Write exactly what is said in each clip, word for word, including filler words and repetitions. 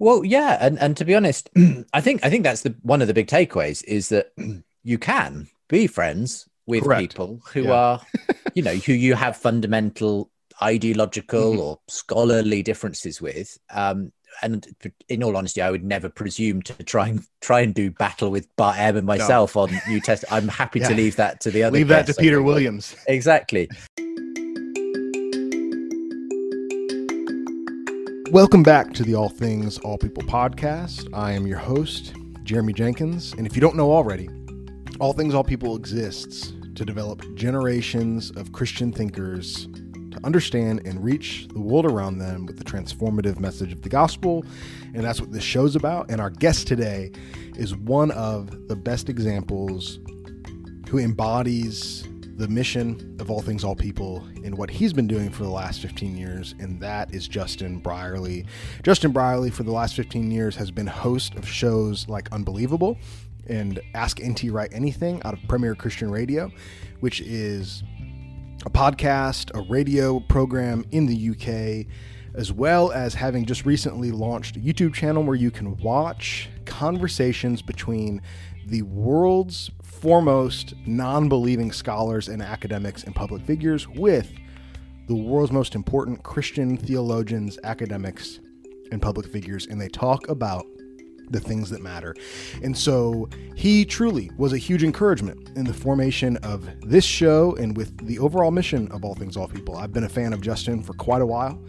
Well, yeah, and and to be honest, I think I think that's the one of the big takeaways is that you can be friends with Correct. people who yeah. are, you know, who you have fundamental ideological mm-hmm. or scholarly differences with. Um, and in all honesty, I would never presume to try and try and do battle with Bart Ehrman myself no. on New Testament. I'm happy yeah. to leave that to the other. Leave guests, that to I Peter think. Williams. Exactly. Welcome back to the All Things, All People podcast. I am your host, Jeremy Jenkins. And if you don't know already, All Things, All People exists to develop generations of Christian thinkers to understand and reach the world around them with the transformative message of the gospel. And that's what this show's about. And our guest today is one of the best examples who embodies the mission of All Things, All People, and what he's been doing for the last fifteen years, and that is Justin Brierley. Justin Brierley, for the last fifteen years, has been host of shows like Unbelievable and Ask N T. Wright Anything out of Premier Christian Radio, which is a podcast, a radio program in the U K, as well as having just recently launched a YouTube channel where you can watch conversations between the world's foremost non-believing scholars and academics and public figures with the world's most important Christian theologians, academics, and public figures, and they talk about the things that matter. And so he truly was a huge encouragement in the formation of this show and with the overall mission of All Things, All People. I've been a fan of Justin for quite a while,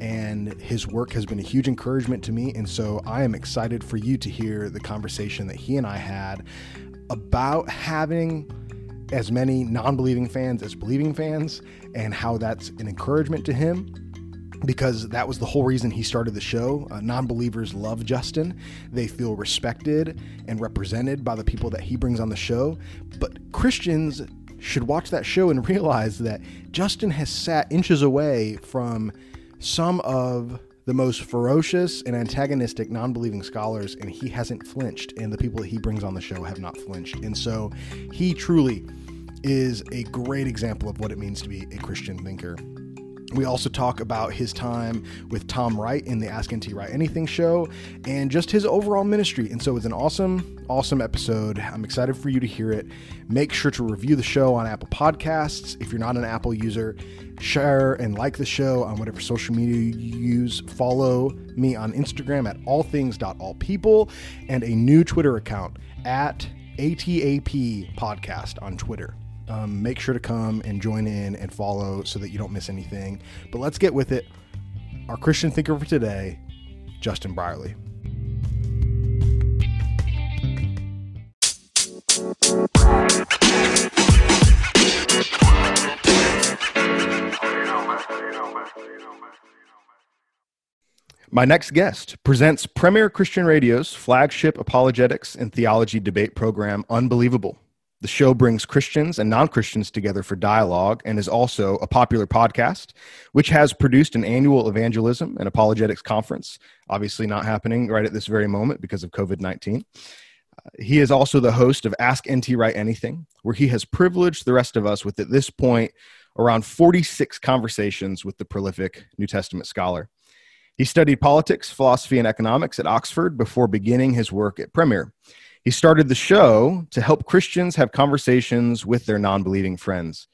and his work has been a huge encouragement to me. And so I am excited for you to hear the conversation that he and I had about having as many non-believing fans as believing fans, and how that's an encouragement to him, because that was the whole reason he started the show. Uh, non-believers love Justin. They feel respected and represented by the people that he brings on the show. But Christians should watch that show and realize that Justin has sat inches away from some of the most ferocious and antagonistic non-believing scholars, and he hasn't flinched, and the people that he brings on the show have not flinched. And so he truly is a great example of what it means to be a Christian thinker. We also talk about his time with Tom Wright in the Ask N T. Wright Anything show, and just his overall ministry. And so it's an awesome, awesome episode. I'm excited for you to hear it. Make sure to review the show on Apple Podcasts. If you're not an Apple user, share and like the show on whatever social media you use. Follow me on Instagram at allthings dot allpeople and a new Twitter account at A T A P podcast on Twitter. Um, make sure to come and join in and follow so that you don't miss anything. But let's get with it. Our Christian thinker for today, Justin Brierley. My next guest presents Premier Christian Radio's flagship apologetics and theology debate program, Unbelievable. The show brings Christians and non-Christians together for dialogue and is also a popular podcast, which has produced an annual evangelism and apologetics conference, obviously not happening right at this very moment because of covid nineteen. Uh, he is also the host of Ask N T. Wright Anything, where he has privileged the rest of us with, at this point, around forty-six conversations with the prolific New Testament scholar. He studied politics, philosophy, and economics at Oxford before beginning his work at Premier. He started the show to help Christians have conversations with their non-believing friends.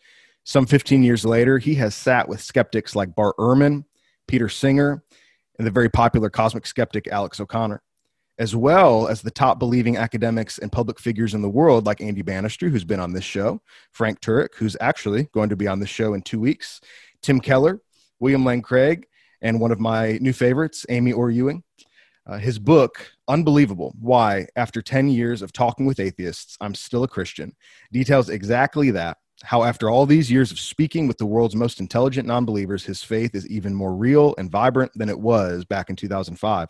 Some fifteen years later, he has sat with skeptics like Bart Ehrman, Peter Singer, and the very popular cosmic skeptic Alex O'Connor, as well as the top believing academics and public figures in the world like Andy Bannister, who's been on this show, Frank Turek, who's actually going to be on the show in two weeks, Tim Keller, William Lane Craig, and one of my new favorites, Amy Orr-Ewing. Uh, his book, Unbelievable, Why, After ten years of Talking with Atheists, I'm Still a Christian, details exactly that, how after all these years of speaking with the world's most intelligent non-believers, his faith is even more real and vibrant than it was back in two thousand five.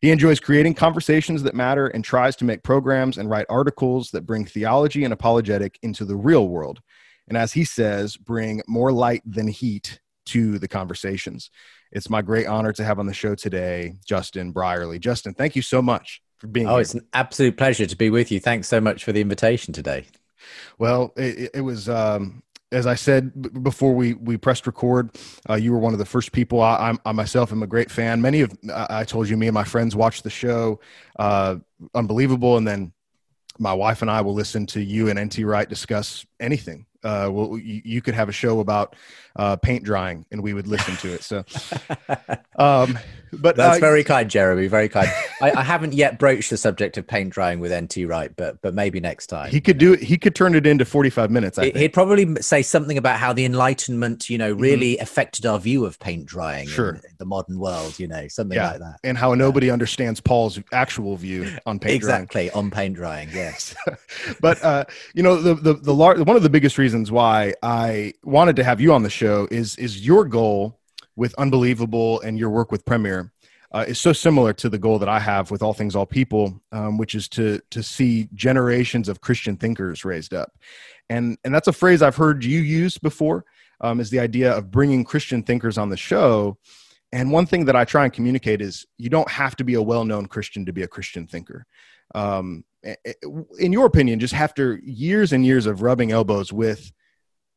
He enjoys creating conversations that matter and tries to make programs and write articles that bring theology and apologetic into the real world. And as he says, bring more light than heat to the conversations. It's my great honor to have on the show today, Justin Brierley. Justin, thank you so much for being oh, here. Oh, it's an absolute pleasure to be with you. Thanks so much for the invitation today. Well, it, it was um, as I said before we, we pressed record, uh, you were one of the first people. I, I'm, I myself am a great fan. Many of, I told you, me and my friends watched the show, uh, Unbelievable. And then my wife and I will listen to you and N T. Wright discuss anything. Uh, well, you, you could have a show about uh, paint drying and we would listen to it. So, um, but that's uh, very kind, Jeremy. Very kind. I, I haven't yet broached the subject of paint drying with N T. Wright, but but maybe next time he could do it. He could turn it into forty-five minutes. I it, think. He'd probably say something about how the Enlightenment, you know, really mm-hmm. affected our view of paint drying sure. in the modern world, you know, something yeah. like that, and how yeah. nobody understands Paul's actual view on paint exactly, drying. Exactly on paint drying. Yes, but uh, you know, the the the lar- one of the biggest reasons why I wanted to have you on the show is is your goal with Unbelievable and your work with Premier uh, is so similar to the goal that I have with All Things All People, um, which is to to see generations of Christian thinkers raised up, and and that's a phrase I've heard you use before, um, is the idea of bringing Christian thinkers on the show. And one thing that I try and communicate is you don't have to be a well-known Christian to be a Christian thinker. Um, in your opinion, just after years and years of rubbing elbows with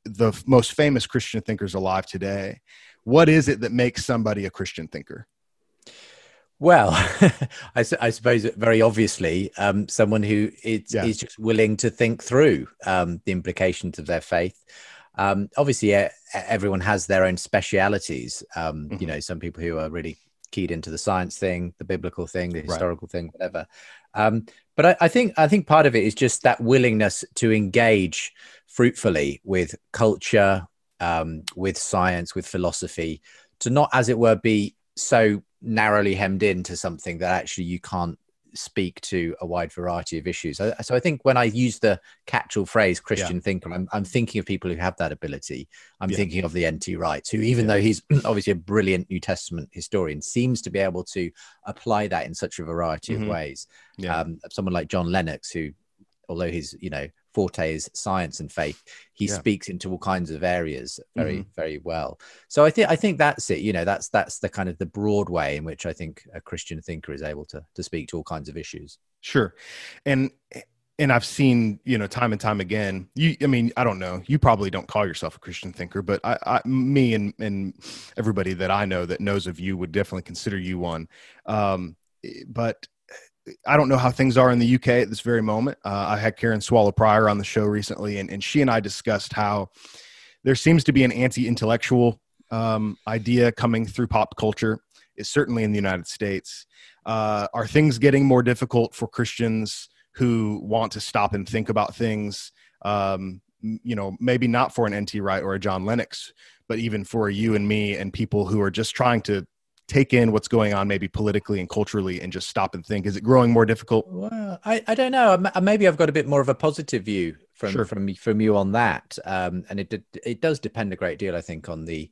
the most famous Christian thinkers alive today, what is it that makes somebody a Christian thinker? Well, I, su- I suppose very obviously um, someone who is, yeah. is just willing to think through um, the implications of their faith. Um, obviously, uh, everyone has their own specialities. Um, mm-hmm. You know, some people who are really keyed into the science thing, the biblical thing, the historical right. thing, whatever. Um, but I, I think I think part of it is just that willingness to engage fruitfully with culture, um, with science, with philosophy, to not, as it were, be so narrowly hemmed into something that actually you can't speak to a wide variety of issues. So, so I think when I use the catch-all phrase Christian yeah. thinker, I'm, I'm thinking of people who have that ability. I'm yeah. thinking of the N T. Wright, who even yeah. though he's obviously a brilliant New Testament historian, seems to be able to apply that in such a variety mm-hmm. of ways. Yeah. Um, someone like John Lennox, who, although his, you know, forte is science and faith, he yeah. speaks into all kinds of areas very, mm-hmm. very well. So I think I think that's it. You know, that's that's the kind of the broad way in which I think a Christian thinker is able to to speak to all kinds of issues. Sure, and and I've seen, you know, time and time again. You, I mean, I don't know. You probably don't call yourself a Christian thinker, but I, I me and and everybody that I know that knows of you would definitely consider you one. Um, but I don't know how things are in the U K at this very moment. Uh, I had Karen Swallow Prior on the show recently, and, and she and I discussed how there seems to be an anti-intellectual um, idea coming through pop culture, is certainly in the United States. Uh, are things getting more difficult for Christians who want to stop and think about things? Um, you know, maybe not for an N T. Wright or a John Lennox, but even for you and me and people who are just trying to take in what's going on, maybe politically and culturally, and just stop and think. Is it growing more difficult? Well, I, I don't know. Maybe I've got a bit more of a positive view from sure. from from you on that, um, and it it does depend a great deal, I think, on the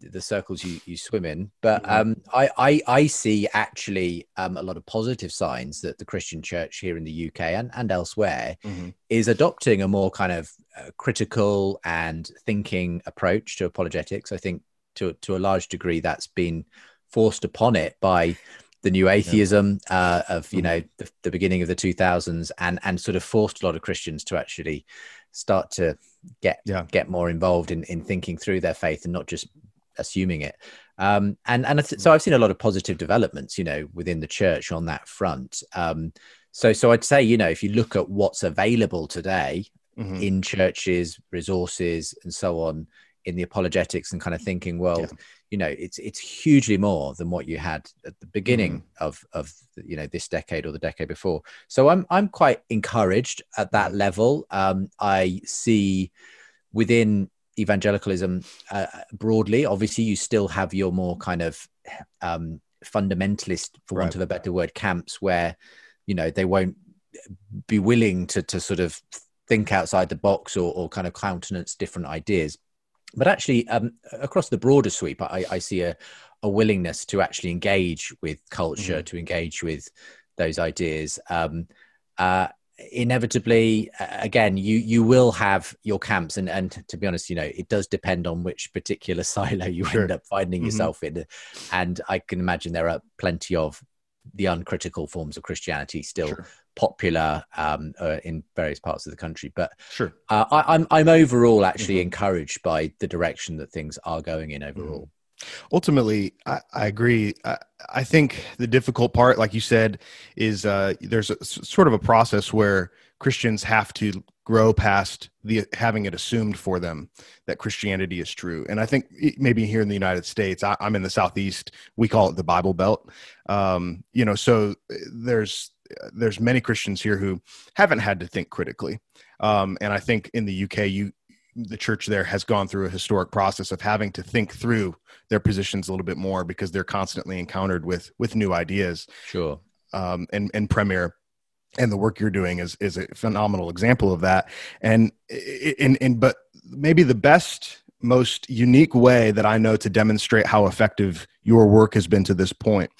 the circles you, you swim in. But um, I, I I see actually um, a lot of positive signs that the Christian Church here in the U K and and elsewhere mm-hmm. is adopting a more kind of uh, critical and thinking approach to apologetics. I think to to a large degree that's been forced upon it by the new atheism yeah. uh, of, you know, the, the beginning of the two thousands, and and sort of forced a lot of Christians to actually start to get yeah. get more involved in, in thinking through their faith and not just assuming it. Um, and and so I've seen a lot of positive developments, you know, within the church on that front. Um, so so I'd say, you know, if you look at what's available today mm-hmm. in churches, resources, and so on, in the apologetics and kind of thinking world, yeah. you know, it's it's hugely more than what you had at the beginning mm-hmm. of of you know this decade or the decade before. So I'm I'm quite encouraged at that level. Um, I see within evangelicalism uh, broadly, obviously, you still have your more kind of um, fundamentalist, for right. want of a better word, camps where you know they won't be willing to to sort of think outside the box or or kind of countenance different ideas. But actually, um, across the broader sweep, I, I see a, a willingness to actually engage with culture, mm. to engage with those ideas. Um, uh, inevitably, again, you you will have your camps. And, and to be honest, you know, it does depend on which particular silo you sure. end up finding mm-hmm. yourself in. And I can imagine there are plenty of the uncritical forms of Christianity still sure. popular um, uh, in various parts of the country. But sure. uh, I, I'm, I'm overall actually mm-hmm. encouraged by the direction that things are going in overall. Mm-hmm. Ultimately, I, I agree. I, I think the difficult part, like you said, is uh, there's a, sort of a process where Christians have to grow past the having it assumed for them that Christianity is true. And I think it, maybe here in the United States, I, I'm in the Southeast, we call it the Bible Belt. Um, you know, so there's there's many Christians here who haven't had to think critically. Um, and I think in the U K, you the church there has gone through a historic process of having to think through their positions a little bit more because they're constantly encountered with, with new ideas. Sure. Um, and, and Premier and the work you're doing is, is a phenomenal example of that. And, and, and, but maybe the best, most unique way that I know to demonstrate how effective your work has been to this point.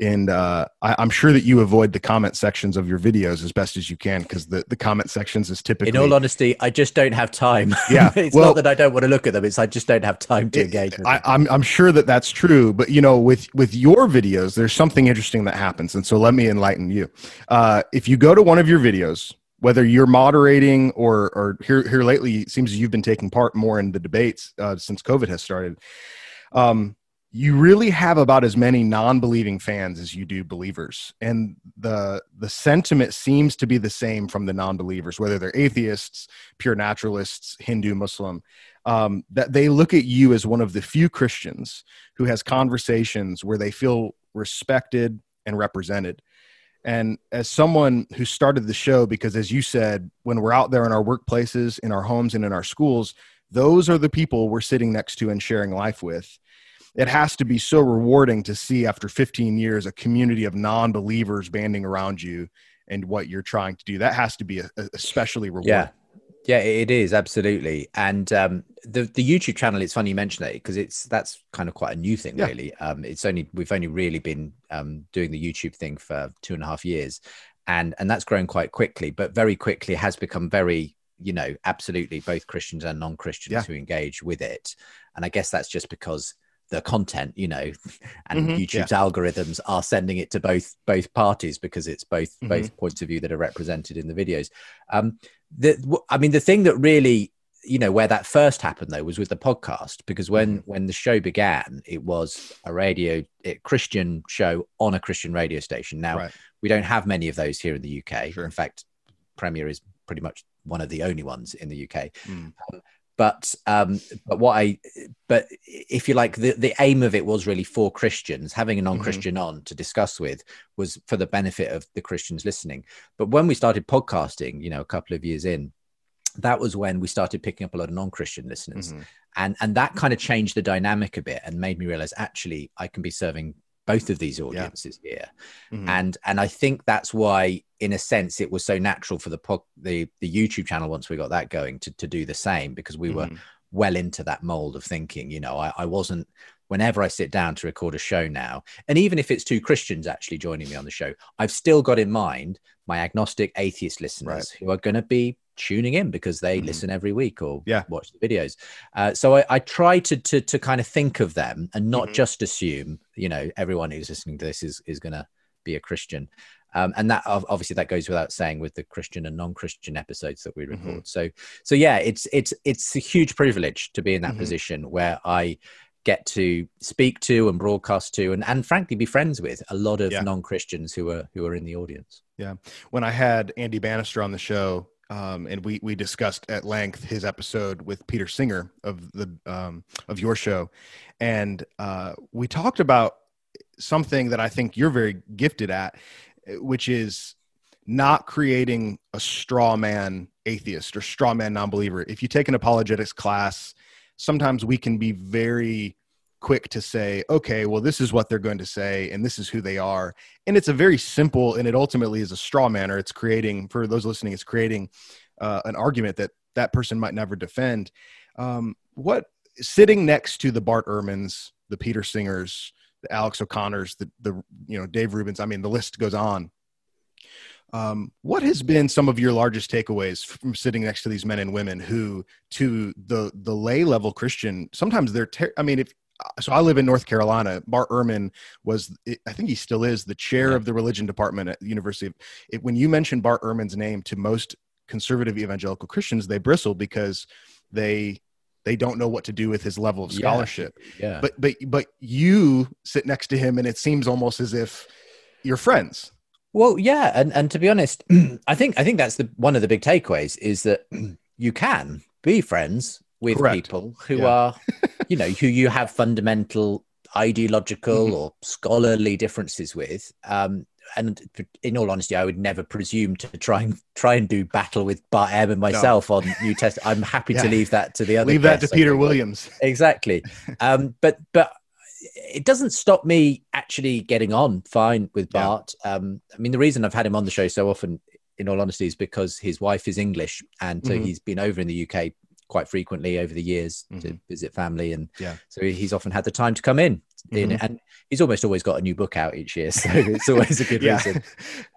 And uh, I, I'm sure that you avoid the comment sections of your videos as best as you can, because the, the comment sections is typically... In all honesty, I just don't have time. Yeah, It's well, not that I don't want to look at them. It's I just don't have time to it, engage with I, them. I'm, I'm sure that that's true. But, you know, with, with your videos, there's something interesting that happens. And so let me enlighten you. Uh, if you go to one of your videos, whether you're moderating or, or here, here lately, it seems you've been taking part more in the debates uh, since COVID has started. Um You really have about as many non-believing fans as you do believers. And the the sentiment seems to be the same from the non-believers, whether they're atheists, pure naturalists, Hindu, Muslim, um, that they look at you as one of the few Christians who has conversations where they feel respected and represented. And as someone who started the show, because as you said, when we're out there in our workplaces, in our homes, and in our schools, those are the people we're sitting next to and sharing life with. It has to be so rewarding to see after fifteen years, a community of non-believers banding around you and what you're trying to do. That has to be a, a especially rewarding. Yeah. Yeah, it is. Absolutely. And um, the, the YouTube channel, it's funny you mention that because it's, that's kind of quite a new thing, yeah. really. Um, it's only, we've only really been um, doing the YouTube thing for two and a half years and, and that's grown quite quickly, but very quickly has become very, you know, absolutely both Christians and non-Christians yeah. who engage with it. And I guess that's just because the content, you know, and mm-hmm, YouTube's yeah. algorithms are sending it to both both parties because it's both mm-hmm. both points of view that are represented in the videos. Um, the, I mean, the thing that really, you know, where that first happened though was with the podcast, because when mm-hmm. when the show began, it was a radio a Christian show on a Christian radio station. Now right. we don't have many of those here in the U K. Sure. In fact, Premier is pretty much one of the only ones in the U K. Mm. Um, But um, but what I but if you like the, the aim of it was really for Christians, having a non-Christian mm-hmm. on to discuss with was for the benefit of the Christians listening. But when we started podcasting, you know, a couple of years in, that was when we started picking up a lot of non-Christian listeners, mm-hmm. and and that kind of changed the dynamic a bit and made me realize actually I can be serving both of these audiences yeah. here, mm-hmm. and and I think that's why, in a sense, it was so natural for the po- the the YouTube channel once we got that going to to do the same, because we mm-hmm. were well into that mold of thinking. You know, I, I wasn't. Whenever I sit down to record a show now, and even if it's two Christians actually joining me on the show, I've still got in mind my agnostic atheist listeners right. who are going to be tuning in because they mm-hmm. listen every week or yeah. watch the videos. Uh, so I, I try to, to to kind of think of them and not mm-hmm. just assume, you know, everyone who's listening to this is is going to be a Christian. Um, and that obviously that goes without saying with the Christian and non-Christian episodes that we record. Mm-hmm. So so yeah, it's it's it's a huge privilege to be in that mm-hmm. position where I get to speak to and broadcast to and, and frankly be friends with a lot of yeah. non-Christians who are who are in the audience. Yeah. When I had Andy Bannister on the show, Um, and we, we discussed at length his episode with Peter Singer of the, um, of your show. And, uh, we talked about something that I think you're very gifted at, which is not creating a straw man atheist or straw man non-believer. If you take an apologetics class, sometimes we can be very quick to say, okay, well, this is what they're going to say, and this is who they are. And it's a very simple, and it ultimately is a straw man, or it's creating, for those listening, it's creating uh, an argument that that person might never defend. Um, what sitting next to the Bart Ehrmans, the Peter Singers, the Alex O'Connors, the, the you know, Dave Rubins, I mean, the list goes on. Um, what has been some of your largest takeaways from sitting next to these men and women who, to the, the lay level Christian, sometimes they're, ter- I mean, if, so I live in North Carolina. Bart Ehrman was, I think he still is, the chair of the religion department at the University of, it, when you mention Bart Ehrman's name to most conservative evangelical Christians, they bristle because they, they don't know what to do with his level of scholarship. Yeah. Yeah. But, but, but you sit next to him and it seems almost as if you're friends. Well, yeah. And, and to be honest, I think, I think that's the, one of the big takeaways is that you can be friends with Correct. people who yeah. are, you know, who you have fundamental ideological mm-hmm. or scholarly differences with. Um, and in all honesty, I would never presume to try and try and do battle with Bart Ehrman myself no. on New Testament. I'm happy yeah. to leave that to the other. Leave that to Peter Williams. Exactly. Um, but, but it doesn't stop me actually getting on fine with Bart. Yeah. Um, I mean, the reason I've had him on the show so often, in all honesty, is because his wife is English. And so mm-hmm. he's been over in the U K quite frequently over the years mm-hmm. to visit family. And yeah. so he's often had the time to come in. Mm-hmm. in and he's almost always got a new book out each year. So it's always a good yeah. reason.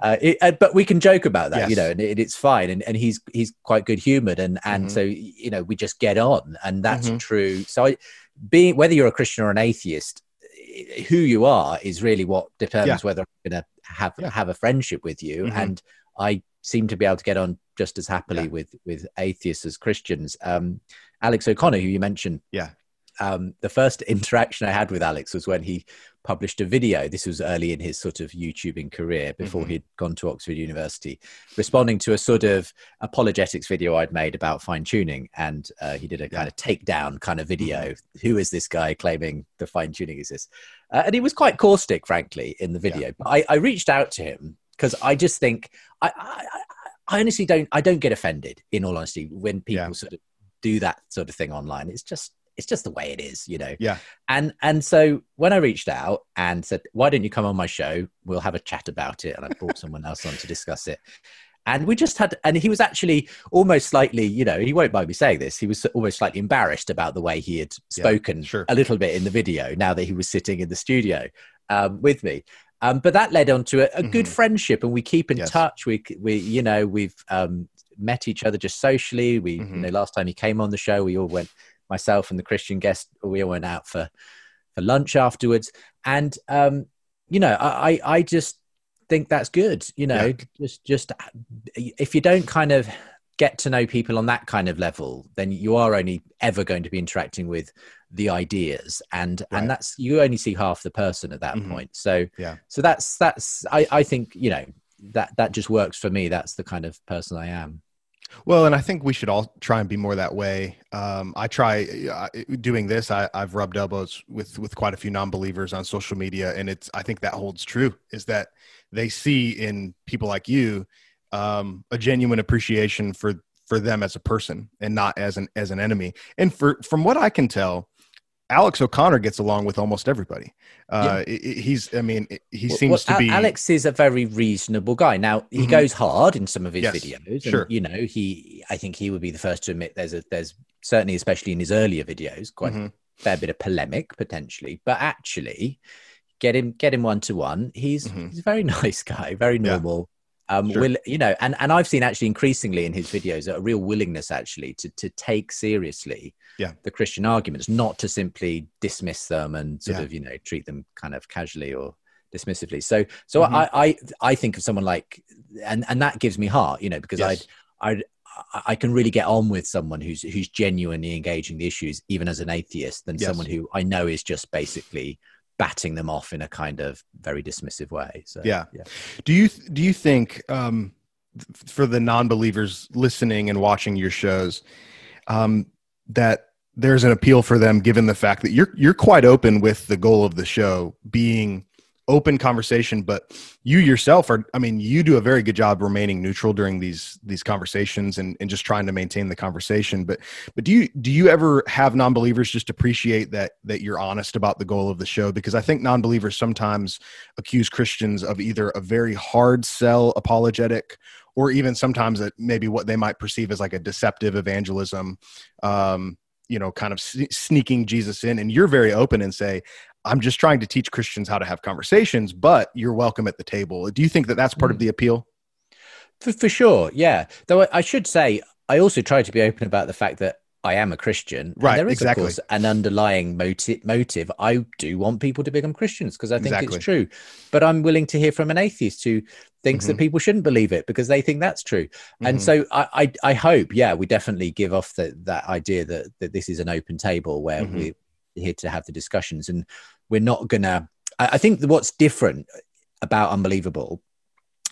Uh, it, uh, but we can joke about that, yes. you know, and it, it's fine. And, and he's he's quite good humored. And, and mm-hmm. so, you know, we just get on. And that's mm-hmm. true. So I, being whether you're a Christian or an atheist, who you are is really what determines yeah. whether I'm going to have, yeah. have a friendship with you. Mm-hmm. And I seem to be able to get on just as happily yeah. with with atheists as Christians. Um, Alex O'Connor, who you mentioned, yeah. um, the first interaction I had with Alex was when he published a video. This was early in his sort of YouTubing career before mm-hmm. he'd gone to Oxford University, responding to a sort of apologetics video I'd made about fine tuning. And uh, he did a yeah. kind of takedown kind of video. Mm-hmm. Who is this guy claiming the fine tuning exists? Uh, and he was quite caustic, frankly, in the video. Yeah. But I, I reached out to him because I just think I, I, I honestly don't, I don't get offended in all honesty when people yeah. sort of do that sort of thing online. It's just, it's just the way it is, you know? Yeah. And, and so when I reached out and said, why don't you come on my show? We'll have a chat about it. And I brought someone else on to discuss it. And we just had, and he was actually almost slightly, you know, he won't mind me saying this. He was almost slightly embarrassed about the way he had spoken yeah, sure. a little bit in the video now that he was sitting in the studio um, with me. Um, but that led on to a, a mm-hmm. good friendship, and we keep in yes. touch. We, we, you know, we've um, met each other just socially. We, mm-hmm. you know, last time he came on the show, we all went, myself and the Christian guest, we all went out for, for lunch afterwards. And, um, you know, I, I, I just think that's good. You know, yeah. just, just if you don't kind of get to know people on that kind of level, then you are only ever going to be interacting with the ideas, and right. and that's, you only see half the person at that mm-hmm. point. So yeah, so that's that's I, I think, you know, that that just works for me. That's the kind of person I am. Well, and I think we should all try and be more that way. Um, I try uh, doing this. I, I've rubbed elbows with with quite a few non-believers on social media, and it's I think that holds true, is that they see in people like you um, a genuine appreciation for for them as a person and not as an as an enemy. And for from what I can tell, Alex O'Connor gets along with almost everybody. Uh, yeah. He's, I mean, he seems well, well, to be. Alex is a very reasonable guy. Now he mm-hmm. goes hard in some of his yes, videos. Sure. And, you know, he, I think he would be the first to admit there's a, there's certainly, especially in his earlier videos, quite mm-hmm. a fair bit of polemic potentially, but actually get him, get him one-to-one. He's, mm-hmm. he's a very nice guy, very normal. Yeah. Um, sure. will, you know, and, and I've seen actually increasingly in his videos a real willingness actually to, to take seriously yeah. the Christian arguments, not to simply dismiss them and sort yeah. of, you know, treat them kind of casually or dismissively. So, so mm-hmm. I, I, I think of someone like, and, and that gives me heart, you know, because yes. I'd, I'd, I can really get on with someone who's, who's genuinely engaging the issues, even as an atheist, than yes. someone who I know is just basically batting them off in a kind of very dismissive way. So yeah, yeah. do you do you think um th- for the non-believers listening and watching your shows um that there's an appeal for them, given the fact that you're you're quite open with the goal of the show being open conversation, but you yourself are, I mean, you do a very good job remaining neutral during these these conversations and, and just trying to maintain the conversation. But but do you do you ever have non-believers just appreciate that that you're honest about the goal of the show? Because I think non-believers sometimes accuse Christians of either a very hard sell apologetic, or even sometimes that maybe what they might perceive as like a deceptive evangelism, um, you know, kind of sneaking Jesus in. And you're very open and say, I'm just trying to teach Christians how to have conversations, but you're welcome at the table. Do you think that that's part of the appeal? For, for sure. Yeah. Though I, I should say, I also try to be open about the fact that I am a Christian. Right. And there is, exactly. of course, an underlying motive. motive. I do want people to become Christians because I think exactly. it's true. But I'm willing to hear from an atheist who thinks mm-hmm. that people shouldn't believe it because they think that's true. Mm-hmm. And so I, I, I hope, yeah, we definitely give off the, that idea that, that this is an open table where mm-hmm. we're here to have the discussions. And we're not going to... I think what's different about Unbelievable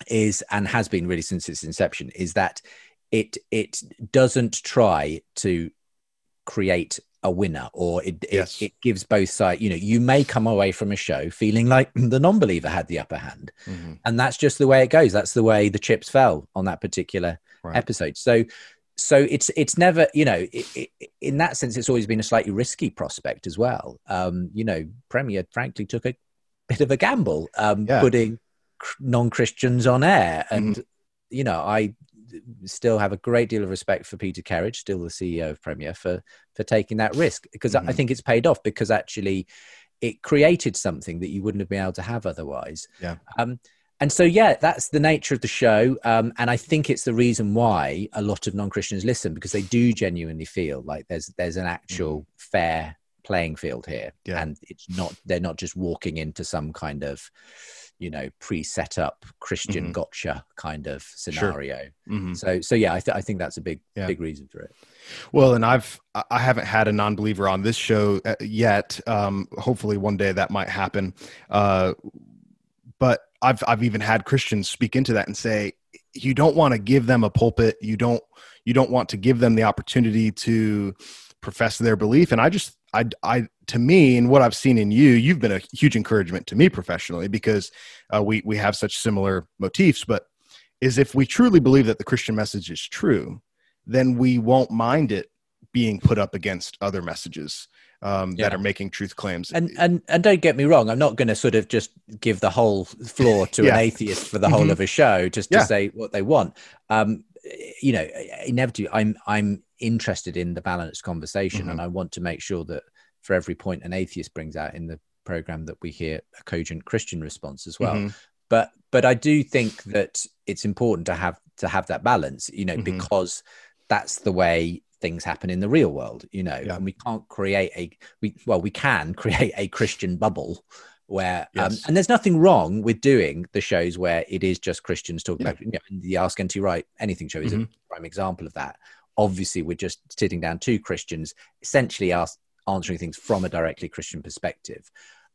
is, and has been really since its inception, is that it it doesn't try to create a winner, or it, yes. it, it gives both sides. You know, you may come away from a show feeling like the non-believer had the upper hand. Mm-hmm. And that's just the way it goes. That's the way the chips fell on that particular right. episode. So so it's it's never, you know, it, it, in that sense, it's always been a slightly risky prospect as well. Um, you know, Premier frankly took a bit of a gamble, um, yeah. putting non-Christians on air. And, mm. you know, I... still have a great deal of respect for Peter Kerridge, still the C E O of Premier, for for taking that risk, because mm-hmm. I think it's paid off, because actually it created something that you wouldn't have been able to have otherwise. Yeah. Um, and so, yeah, that's the nature of the show. Um, and I think it's the reason why a lot of non-Christians listen, because they do genuinely feel like there's there's an actual mm-hmm. fair playing field here. Yeah. And it's not, they're not just walking into some kind of, you know, pre-set up Christian mm-hmm. gotcha kind of scenario. Sure. Mm-hmm. So, so yeah, I, th- I think that's a big, yeah. big reason for it. Well, and I've, I haven't had a non-believer on this show yet. Um, hopefully one day that might happen. Uh, but I've, I've even had Christians speak into that and say, you don't want to give them a pulpit. You don't, you don't want to give them the opportunity to profess their belief. And I just, I, I, to me, and what I've seen in you, you've been a huge encouragement to me professionally, because uh, we, we have such similar motifs, but is if we truly believe that the Christian message is true, then we won't mind it being put up against other messages um, yeah. that are making truth claims. And, and, and don't get me wrong, I'm not going to sort of just give the whole floor to yeah. an atheist for the whole mm-hmm. of a show, just to yeah. say what they want. Um, you know, inevitably I'm, I'm interested in the balanced conversation mm-hmm. and I want to make sure that for every point an atheist brings out in the program that we hear a cogent Christian response as well. Mm-hmm. But, but I do think that it's important to have, to have that balance, you know, mm-hmm. because that's the way things happen in the real world, you know, yeah. and we can't create a, we, well, we can create a Christian bubble where, yes. um, and there's nothing wrong with doing the shows where it is just Christians talking yeah. about, you know, the Ask N T. Wright Anything show is mm-hmm. a prime example of that. Obviously we're just sitting down two Christians, essentially ask, answering things from a directly Christian perspective.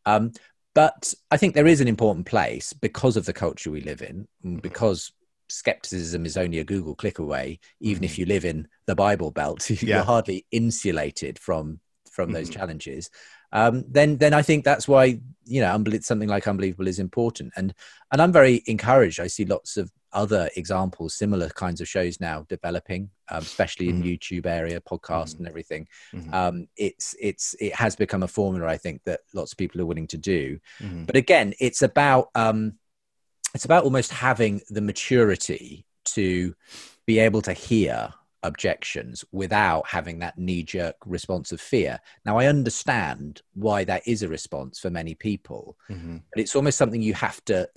Um, but I think there is an important place, because of the culture we live in, mm-hmm. because skepticism is only a Google click away. Even mm-hmm. if you live in the Bible Belt, yeah. you're hardly insulated from, from mm-hmm. those challenges. Um, then, then I think that's why, you know, something like Unbelievable is important. And, and I'm very encouraged. I see lots of other examples, similar kinds of shows now developing, um, especially in mm-hmm. YouTube area, podcast mm-hmm. and everything. Mm-hmm. Um, it's, it's, it has become a formula, I think, that lots of people are willing to do. Mm-hmm. But again, it's about, um, it's about almost having the maturity to be able to hear objections without having that knee-jerk response of fear. Now, I understand why that is a response for many people, mm-hmm. but it's almost something you have to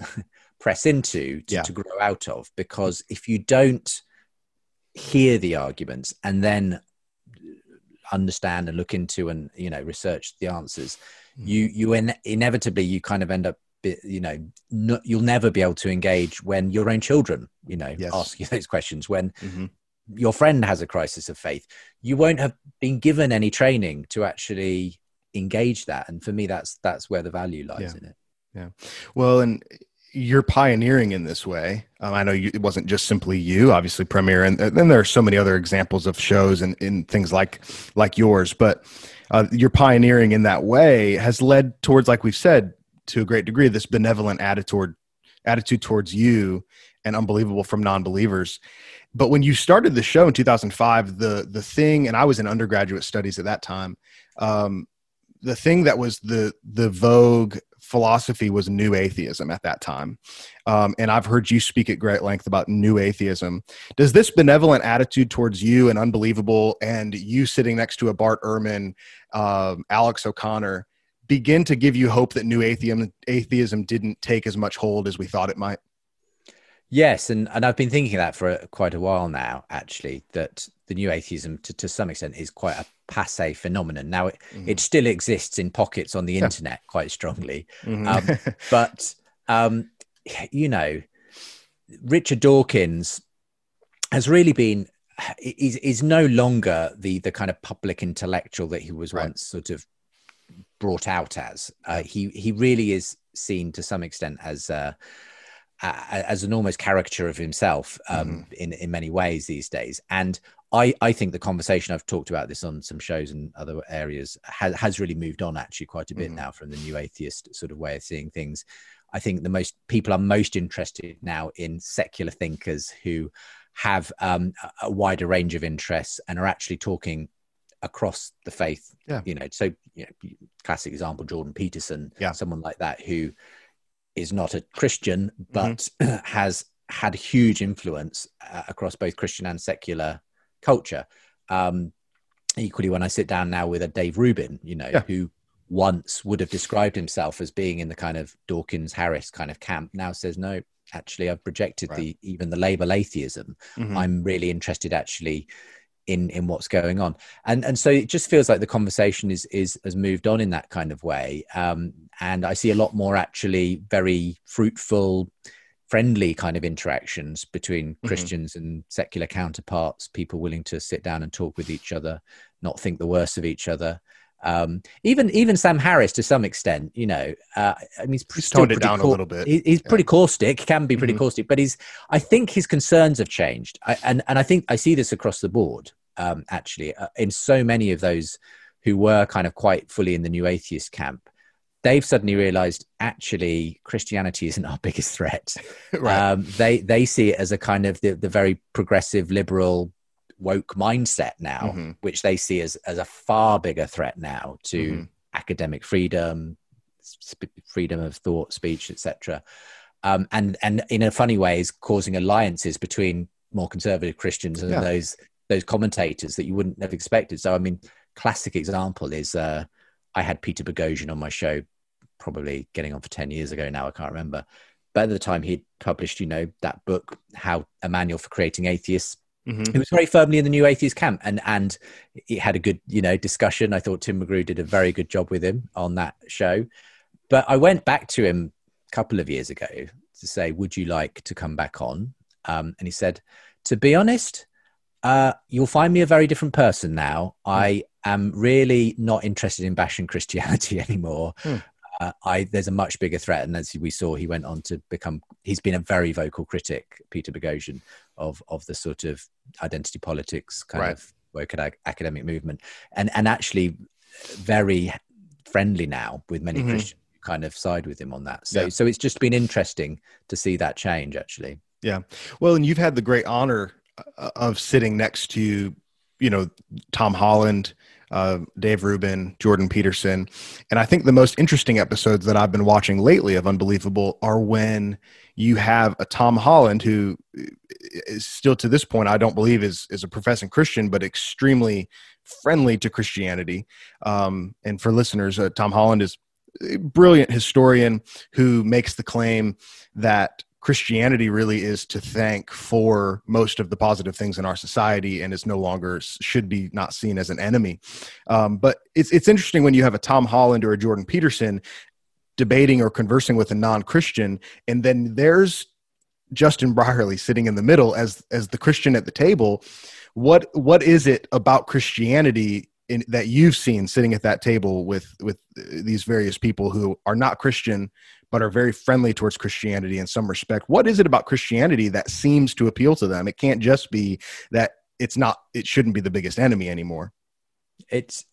press into to, yeah. to grow out of, because if you don't hear the arguments and then understand and look into and, you know, research the answers, mm-hmm. you you in, inevitably you kind of end up, you know, no, you'll never be able to engage when your own children, you know, yes. ask you those questions, when mm-hmm. your friend has a crisis of faith. You won't have been given any training to actually engage that. And for me, that's that's where the value lies yeah. in it. Yeah. Well, and you're pioneering in this way. Um, I know you, it wasn't just simply you, obviously Premier, and then there are so many other examples of shows and in things like like yours. But uh, your pioneering in that way has led towards, like we've said, to a great degree, this benevolent attitude attitude towards you and Unbelievable from non-believers. But when you started the show in two thousand five, the the thing, and I was in undergraduate studies at that time, um, the thing that was the the vogue philosophy was new atheism at that time. Um, and I've heard you speak at great length about new atheism. Does this benevolent attitude towards you and Unbelievable, and you sitting next to a Bart Ehrman, um, Alex O'Connor, begin to give you hope that new atheism, atheism didn't take as much hold as we thought it might? Yes, and, and I've been thinking that for a, quite a while now, actually, that the new atheism, to, to some extent, is quite a passé phenomenon. Now, it, mm. it still exists in pockets on the yeah. internet quite strongly. Mm-hmm. Um, but, um, you know, Richard Dawkins has really been, is, is no longer the, the kind of public intellectual that he was right. once sort of brought out as. Uh, he, he really is seen to some extent as... Uh, as an almost caricature of himself um, mm. in, in many ways these days. And I, I think the conversation, I've talked about this on some shows and other areas, has, has really moved on actually quite a bit mm. now from the new atheist sort of way of seeing things. I think the most people are most interested now in secular thinkers who have um, a wider range of interests and are actually talking across the faith. Yeah. You know, so you know, classic example, Jordan Peterson, yeah. someone like that who is not a Christian, but mm-hmm. has had huge influence uh, across both Christian and secular culture. Um, equally, when I sit down now with a Dave Rubin, you know, yeah. who once would have described himself as being in the kind of Dawkins-Harris kind of camp, now says, no, actually, I've rejected right. the even the label atheism. Mm-hmm. I'm really interested, actually, in in what's going on. And and so it just feels like the conversation is is has moved on in that kind of way. Um, and I see a lot more actually very fruitful, friendly kind of interactions between mm-hmm. Christians and secular counterparts, people willing to sit down and talk with each other, not think the worse of each other. Um, even even Sam Harris, to some extent, you know, uh, I mean, he's, he's toned it down ca- a little bit. He, he's yeah. pretty caustic, can be pretty mm-hmm. caustic, but he's. I think his concerns have changed, I, and and I think I see this across the board. Um, actually, uh, in so many of those who were kind of quite fully in the new atheist camp, they've suddenly realised actually Christianity isn't our biggest threat. right. um, they they see it as a kind of the, the very progressive liberal. Woke mindset now, mm-hmm. which they see as as a far bigger threat now to mm-hmm. academic freedom, sp- freedom of thought, speech, et cetera, um, and and in a funny way is causing alliances between more conservative Christians and yeah. those those commentators that you wouldn't have expected. So, I mean, classic example is uh, I had Peter Boghossian on my show, probably getting on for ten years ago now. I can't remember, but at the time he'd published, you know, that book, How a Manual for Creating Atheists. Mm-hmm. It was very firmly in the new atheist camp, and and it had a good, you know, discussion. I thought Tim McGrew did a very good job with him on that show. But I went back to him a couple of years ago to say, would you like to come back on? Um, and he said, to be honest, uh, you'll find me a very different person now. I am really not interested in bashing Christianity anymore. Mm. Uh, I, there's a much bigger threat. And as we saw, he went on to become, he's been a very vocal critic, Peter Boghossian, of, of the sort of identity politics kind right. of woke ag- academic movement. And, and actually very friendly now with many mm-hmm. Christians who kind of side with him on that. So, yeah. so it's just been interesting to see that change, actually. Yeah. Well, and you've had the great honor of sitting next to, you know, Tom Holland, Uh, Dave Rubin, Jordan Peterson. And I think the most interesting episodes that I've been watching lately of Unbelievable are when you have a Tom Holland who is still to this point, I don't believe is, is a professing Christian, but extremely friendly to Christianity. Um, and for listeners, uh, Tom Holland is a brilliant historian who makes the claim that Christianity really is to thank for most of the positive things in our society and is no longer, should be not seen as an enemy. Um, but it's it's interesting when you have a Tom Holland or a Jordan Peterson debating or conversing with a non-Christian, and then there's Justin Brierley sitting in the middle as as the Christian at the table. What what is it about Christianity in, that you've seen sitting at that table with with these various people who are not Christian, but are very friendly towards Christianity in some respect? What is it about Christianity that seems to appeal to them? It can't just be that it's not, it shouldn't be the biggest enemy anymore. It's,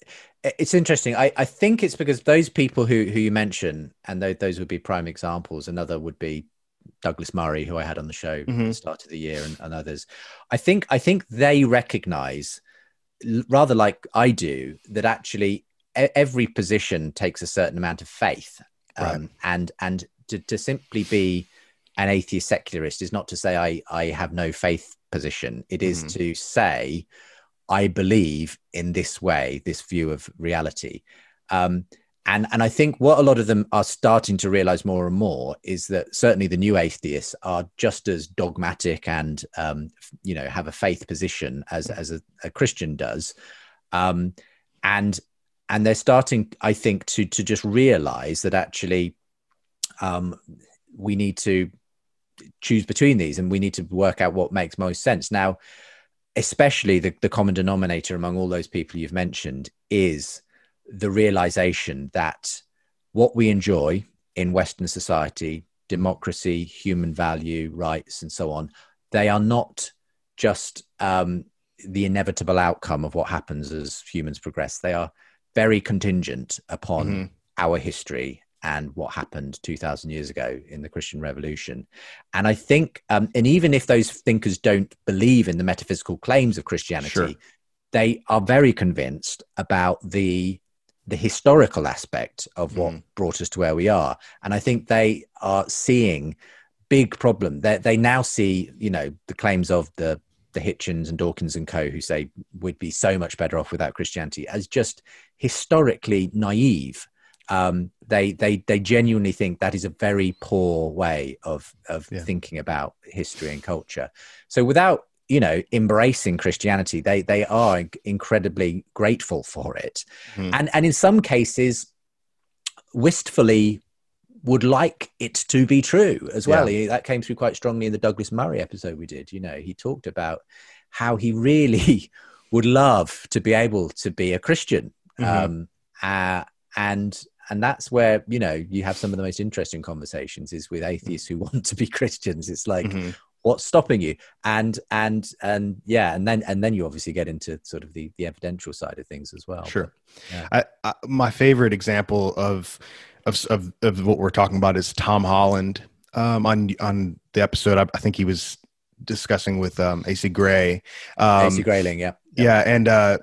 it's interesting. I, I think it's because those people who, who you mention, and those, those would be prime examples. Another would be Douglas Murray, who I had on the show mm-hmm. at the start of the year, and, and others. I think, I think they recognize, rather like I do, that actually every position takes a certain amount of faith. Right. Um, and and to, to simply be an atheist secularist is not to say I, I have no faith position. It is mm-hmm. to say, I believe in this way, this view of reality. Um, And and I think what a lot of them are starting to realize more and more is that certainly the new atheists are just as dogmatic and, um, you know, have a faith position as, as a, a Christian does. Um, and and they're starting, I think, to to just realize that actually um, we need to choose between these and we need to work out what makes most sense. Now, especially the, the common denominator among all those people you've mentioned is the realization that what we enjoy in Western society, democracy, human value, rights, and so on, they are not just um, the inevitable outcome of what happens as humans progress. They are very contingent upon mm-hmm. our history and what happened two thousand years ago in the Christian Revolution. And I think, um, and even if those thinkers don't believe in the metaphysical claims of Christianity, sure. they are very convinced about the the historical aspect of what mm. brought us to where we are. And I think they are seeing big problem. They, they now see, you know, the claims of the, the Hitchens and Dawkins and co, who say we'd be so much better off without Christianity, as just historically naive. Um, they, they, they genuinely think that is a very poor way of, of yeah. thinking about history and culture. So without, you know, embracing Christianity, they they are incredibly grateful for it. Mm. And and in some cases, wistfully would like it to be true as well. Yeah. He, that came through quite strongly in the Douglas Murray episode we did. You know, he talked about how he really would love to be able to be a Christian. Mm-hmm. Um, uh, and and that's where, you know, you have some of the most interesting conversations is with atheists mm-hmm. who want to be Christians. It's like, mm-hmm. what's stopping you? And, and, and yeah. And then, and then you obviously get into sort of the, the evidential side of things as well. Sure. But, yeah. I, I, my favorite example of, of, of, of what we're talking about is Tom Holland, um, on, on the episode, I, I think he was discussing with, um, A C Gray, um, A C Grayling. Yeah. Yeah. yeah and, uh,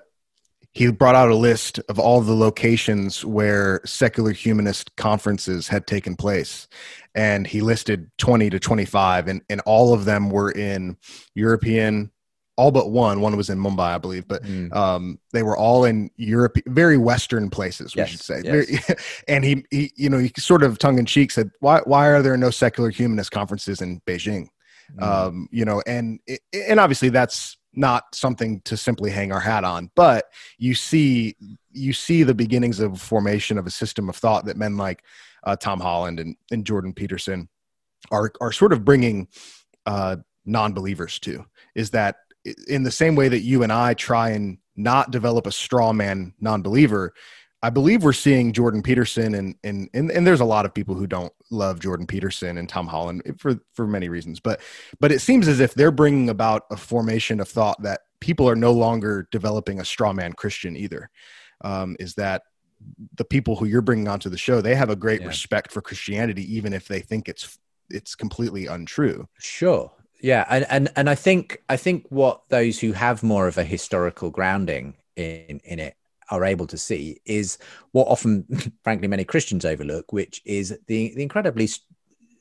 he brought out a list of all the locations where secular humanist conferences had taken place. And he listed twenty to twenty-five, and, and all of them were in European, all but one. One was in Mumbai, I believe, but mm. um, they were all in Europe, very Western places, we yes, should say. Yes. Very, and he, he, you know, he sort of tongue in cheek said, why, why are there no secular humanist conferences in Beijing? Mm. Um, you know, and, and obviously that's not something to simply hang our hat on, but you see, you see the beginnings of formation of a system of thought that men like uh, Tom Holland and, and Jordan Peterson are, are sort of bringing uh, non-believers to, is that in the same way that you and I try and not develop a straw man non-believer, I believe we're seeing Jordan Peterson and, and, and, and there's a lot of people who don't love Jordan Peterson and Tom Holland for, for many reasons, but, but it seems as if they're bringing about a formation of thought that people are no longer developing a straw man Christian either. Um, is that the people who you're bringing onto the show, they have a great yeah. respect for Christianity, even if they think it's, it's completely untrue. Sure. Yeah. And, and, and I think, I think what those who have more of a historical grounding in, in it, are able to see is what often, frankly, many Christians overlook, which is the, the incredibly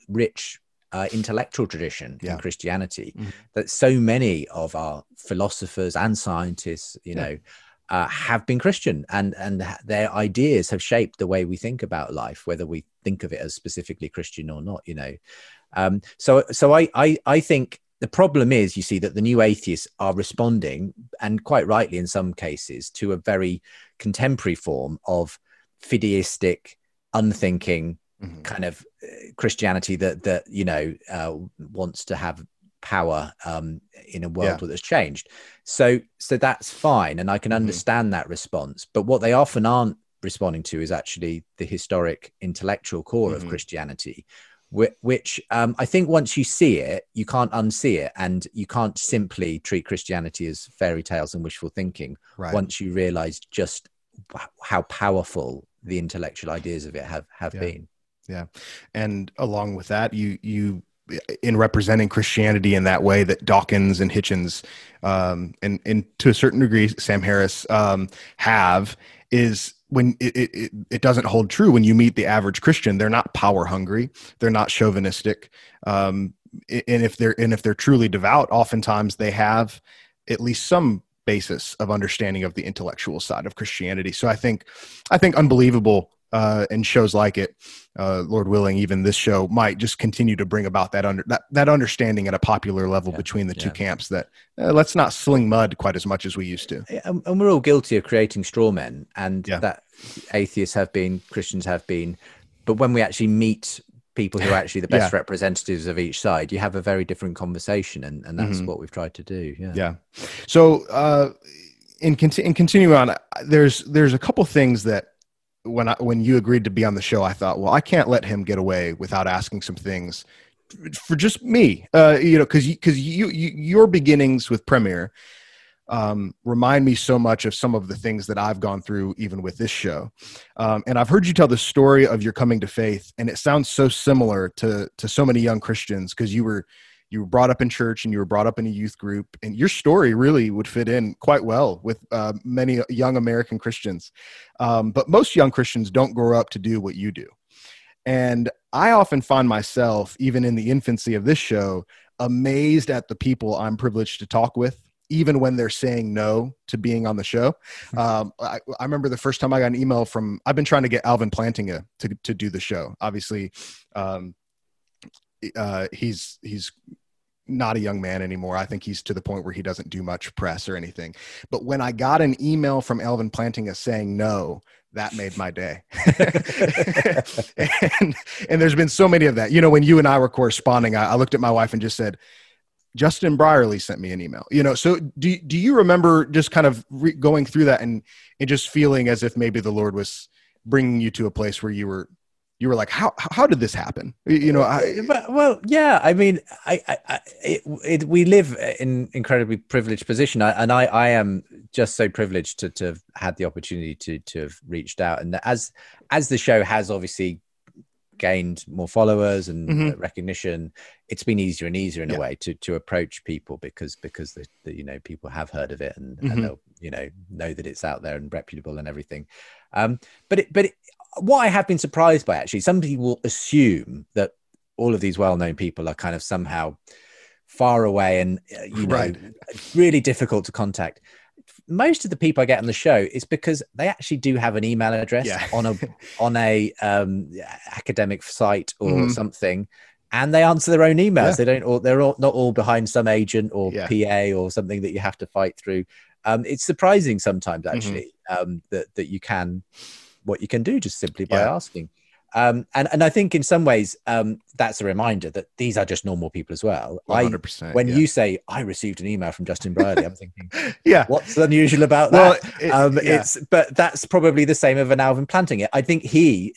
rich uh, intellectual tradition yeah. in Christianity mm-hmm. that so many of our philosophers and scientists, you yeah. know, uh, have been Christian, and, and their ideas have shaped the way we think about life, whether we think of it as specifically Christian or not, you know. Um, so so I, I, I think the problem is, you see, that the new atheists are responding, and quite rightly in some cases, to a very contemporary form of fideistic, unthinking mm-hmm. kind of Christianity that, that you know, uh, wants to have power um, in a world yeah. that's changed. So, so that's fine. And I can understand mm-hmm. that response. But what they often aren't responding to is actually the historic intellectual core mm-hmm. of Christianity, which um, I think once you see it, you can't unsee it, and you can't simply treat Christianity as fairy tales and wishful thinking. Right. Once you realize just how powerful the intellectual ideas of it have, have yeah. been. Yeah. And along with that, you, you, in representing Christianity in that way that Dawkins and Hitchens um, and, and to a certain degree, Sam Harris um, have is, when it, it, it doesn't hold true when you meet the average Christian. They're not power hungry. They're not chauvinistic. Um, and if they're, and if they're truly devout, oftentimes they have at least some basis of understanding of the intellectual side of Christianity. So I think, I think Unbelievable uh, and shows like it, uh, Lord willing, even this show might just continue to bring about that under that, that understanding at a popular level yeah. between the yeah. two camps that uh, let's not sling mud quite as much as we used to. And, and we're all guilty of creating straw men, and yeah. that atheists have been, Christians have been, but when we actually meet people who are actually the best yeah. representatives of each side, you have a very different conversation. And, and that's mm-hmm. what we've tried to do. Yeah. Yeah. So, uh, in, conti- in continuing on, there's, there's a couple things that when I, when you agreed to be on the show, I thought, well, I can't let him get away without asking some things for just me, uh, you know, cause you, cause you, you your beginnings with Premier, um, remind me so much of some of the things that I've gone through, even with this show. Um, and I've heard you tell the story of your coming to faith, and it sounds so similar to, to so many young Christians. Cause you were, you were brought up in church and you were brought up in a youth group, and your story really would fit in quite well with uh, many young American Christians. Um, but most young Christians don't grow up to do what you do. And I often find myself, even in the infancy of this show, amazed at the people I'm privileged to talk with, even when they're saying no to being on the show. Um, I, I remember the first time I got an email from, I've been trying to get Alvin Plantinga to, to do the show. Obviously, um, uh, he's, he's not a young man anymore. I think he's to the point where he doesn't do much press or anything. But when I got an email from Alvin Plantinga saying no, that made my day. and, and there's been so many of that. You know, when you and I were corresponding, I, I looked at my wife and just said, Justin Brierley sent me an email, you know, so do, do you remember just kind of re- going through that and, and just feeling as if maybe the Lord was bringing you to a place where you were, you were like, how, how did this happen? You know, I, well, yeah, I mean, I, I, I it, it, we live in incredibly privileged position. I, and I, I am just so privileged to, to have had the opportunity to, to have reached out. And as, as the show has obviously gained more followers and mm-hmm. recognition, it's been easier and easier in yeah. a way to to approach people because because the, the, you know, people have heard of it and, mm-hmm. and they'll, you know know that it's out there and reputable and everything. Um but it, but it, what I have been surprised by, actually, some people will assume that all of these well-known people are kind of somehow far away and uh, you know right. really difficult to contact. Most of the people I get on the show is because they actually do have an email address yeah. on a on a um, academic site or mm-hmm. something, and they answer their own emails. Yeah. They don't all they're all, not all behind some agent or yeah. P A or something that you have to fight through. Um, it's surprising sometimes, actually, mm-hmm. um, that that you can what you can do just simply by yeah. asking. Um, and, and I think in some ways, um, that's a reminder that these are just normal people as well. one hundred percent, I, when yeah. you say, I received an email from Justin Brierley, I'm thinking, yeah, what's unusual about well, that? It, um, yeah. It's But that's probably the same of an Alvin Plantinga. I think he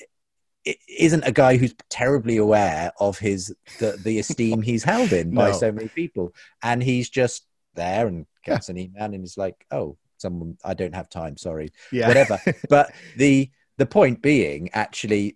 isn't a guy who's terribly aware of his the, the esteem he's held in no. by so many people. And he's just there and gets yeah. an email and is like, oh, someone, I don't have time, sorry, yeah. whatever. But the the point being, actually,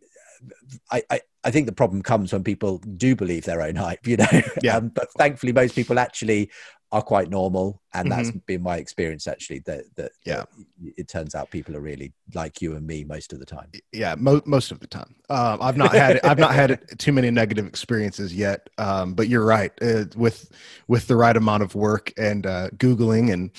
I, I, I think the problem comes when people do believe their own hype, you know, yeah. um, but thankfully most people actually are quite normal. And mm-hmm. that's been my experience, actually, that, that yeah. it, it turns out people are really like you and me most of the time. Yeah. Mo- most of the time. Um, I've not had, I've not had too many negative experiences yet. Um, but you're right, uh, with, with the right amount of work and uh, Googling and,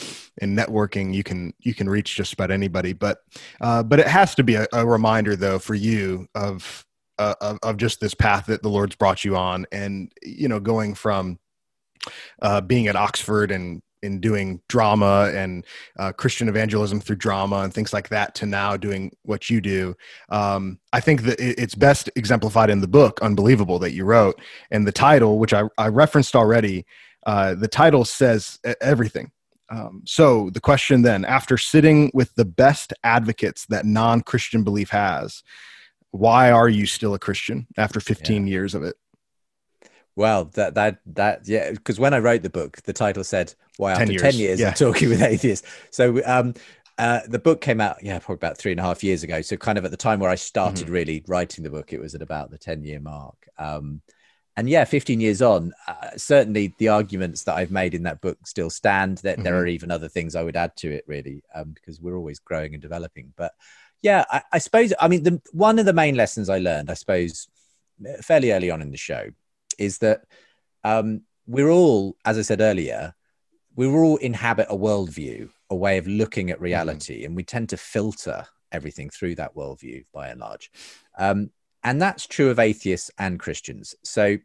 and networking, you can, you can reach just about anybody, but, uh, but it has to be a, a reminder though, for you of, uh, of, of just this path that the Lord's brought you on, and, you know, going from, Uh, being at Oxford and in doing drama and uh, Christian evangelism through drama and things like that to now doing what you do. Um, I think that it's best exemplified in the book, Unbelievable, that you wrote. And the title, which I, I referenced already, uh, the title says everything. Um, so the question then, after sitting with the best advocates that non-Christian belief has, why are you still a Christian after fifteen yeah. years of it? Well, that, that, that, yeah, because when I wrote the book, the title said, why after ten years yeah. of talking with atheists. So, um, uh, the book came out, yeah, probably about three and a half years ago. So kind of at the time where I started mm-hmm. really writing the book, it was at about the ten year mark. Um, and yeah, fifteen years on, uh, certainly the arguments that I've made in that book still stand. That mm-hmm. there are even other things I would add to it, really, um, because we're always growing and developing. But yeah, I, I suppose, I mean, the, one of the main lessons I learned, I suppose, fairly early on in the show, is that um, we're all, as I said earlier, we all inhabit a worldview, a way of looking at reality, mm-hmm. and we tend to filter everything through that worldview by and large. Um, and that's true of atheists and Christians. So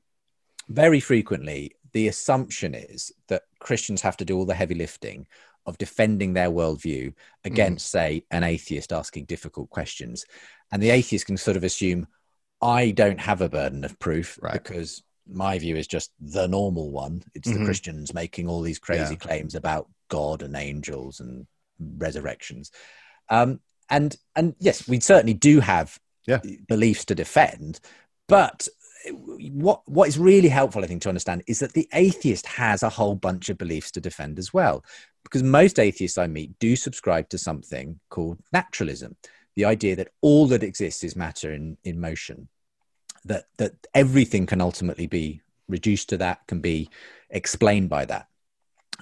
very frequently, the assumption is that Christians have to do all the heavy lifting of defending their worldview against, mm. say, an atheist asking difficult questions. And the atheist can sort of assume, I don't have a burden of proof, right, because my view is just the normal one. It's mm-hmm. the Christians making all these crazy yeah. claims about God and angels and resurrections. Um, and, and yes, we certainly do have yeah. beliefs to defend, but what, what is really helpful, I think, to understand is that the atheist has a whole bunch of beliefs to defend as well, because most atheists I meet do subscribe to something called naturalism, the idea that all that exists is matter in, in motion. That, that everything can ultimately be reduced to that, can be explained by that.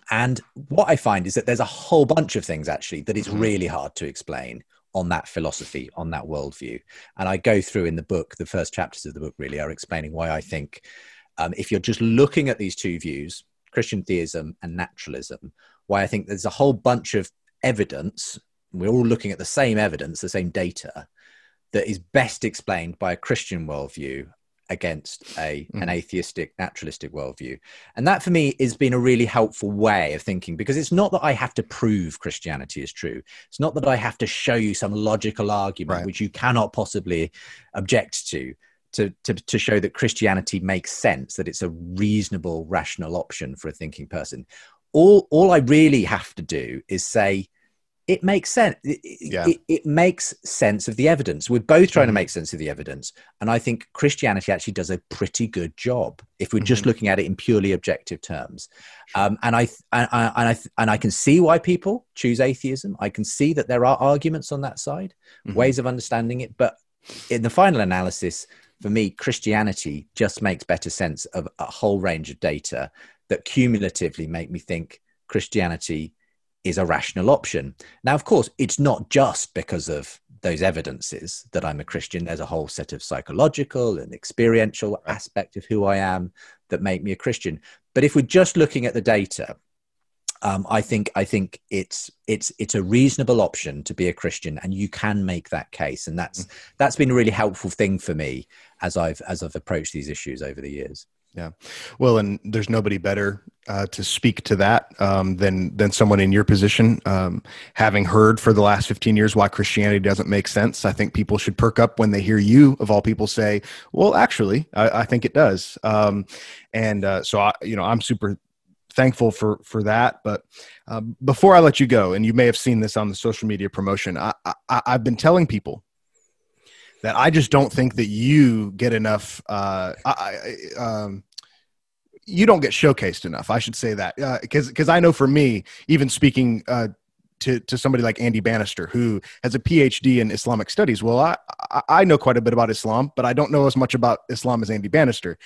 And what I find is that there's a whole bunch of things actually that it's really hard to explain on that philosophy, on that worldview. And I go through in the book, the first chapters of the book really are explaining why I think um, if you're just looking at these two views, Christian theism and naturalism, why I think there's a whole bunch of evidence, we're all looking at the same evidence, the same data, that is best explained by a Christian worldview against a, mm. an atheistic, naturalistic worldview. And that for me has been a really helpful way of thinking, because it's not that I have to prove Christianity is true. It's not that I have to show you some logical argument, right, which you cannot possibly object to, to, to, to show that Christianity makes sense, that it's a reasonable, rational option for a thinking person. All, all I really have to do is say, it makes sense. It, yeah. it, it makes sense of the evidence. We're both trying to make sense of the evidence. And I think Christianity actually does a pretty good job if we're mm-hmm. just looking at it in purely objective terms. Um, and, I, and, I, and, I, and I can see why people choose atheism. I can see that there are arguments on that side, mm-hmm. ways of understanding it. But in the final analysis, for me, Christianity just makes better sense of a whole range of data that cumulatively make me think Christianity is a rational option. Now, of course, it's not just because of those evidences that I'm a Christian. There's a whole set of psychological and experiential aspect of who I am that make me a Christian. But if we're just looking at the data, um, I think I think it's it's it's a reasonable option to be a Christian, and you can make that case. And that's mm-hmm. that's been a really helpful thing for me as I've as I've approached these issues over the years. Yeah. Well, and there's nobody better uh, to speak to that um, than than someone in your position. Um, having heard for the last fifteen years why Christianity doesn't make sense, I think people should perk up when they hear you, of all people, say, well, actually, I, I think it does. Um, and uh, so, I, you know, I'm super thankful for for that. But uh, before I let you go, and you may have seen this on the social media promotion, I, I, I've been telling people that I just don't think that you get enough, uh, I, I, um, you don't get showcased enough. I should say that, uh, cause, cause I know for me, even speaking, uh, to, to somebody like Andy Bannister, who has a PhD in Islamic studies. Well, I, I know quite a bit about Islam, but I don't know as much about Islam as Andy Bannister.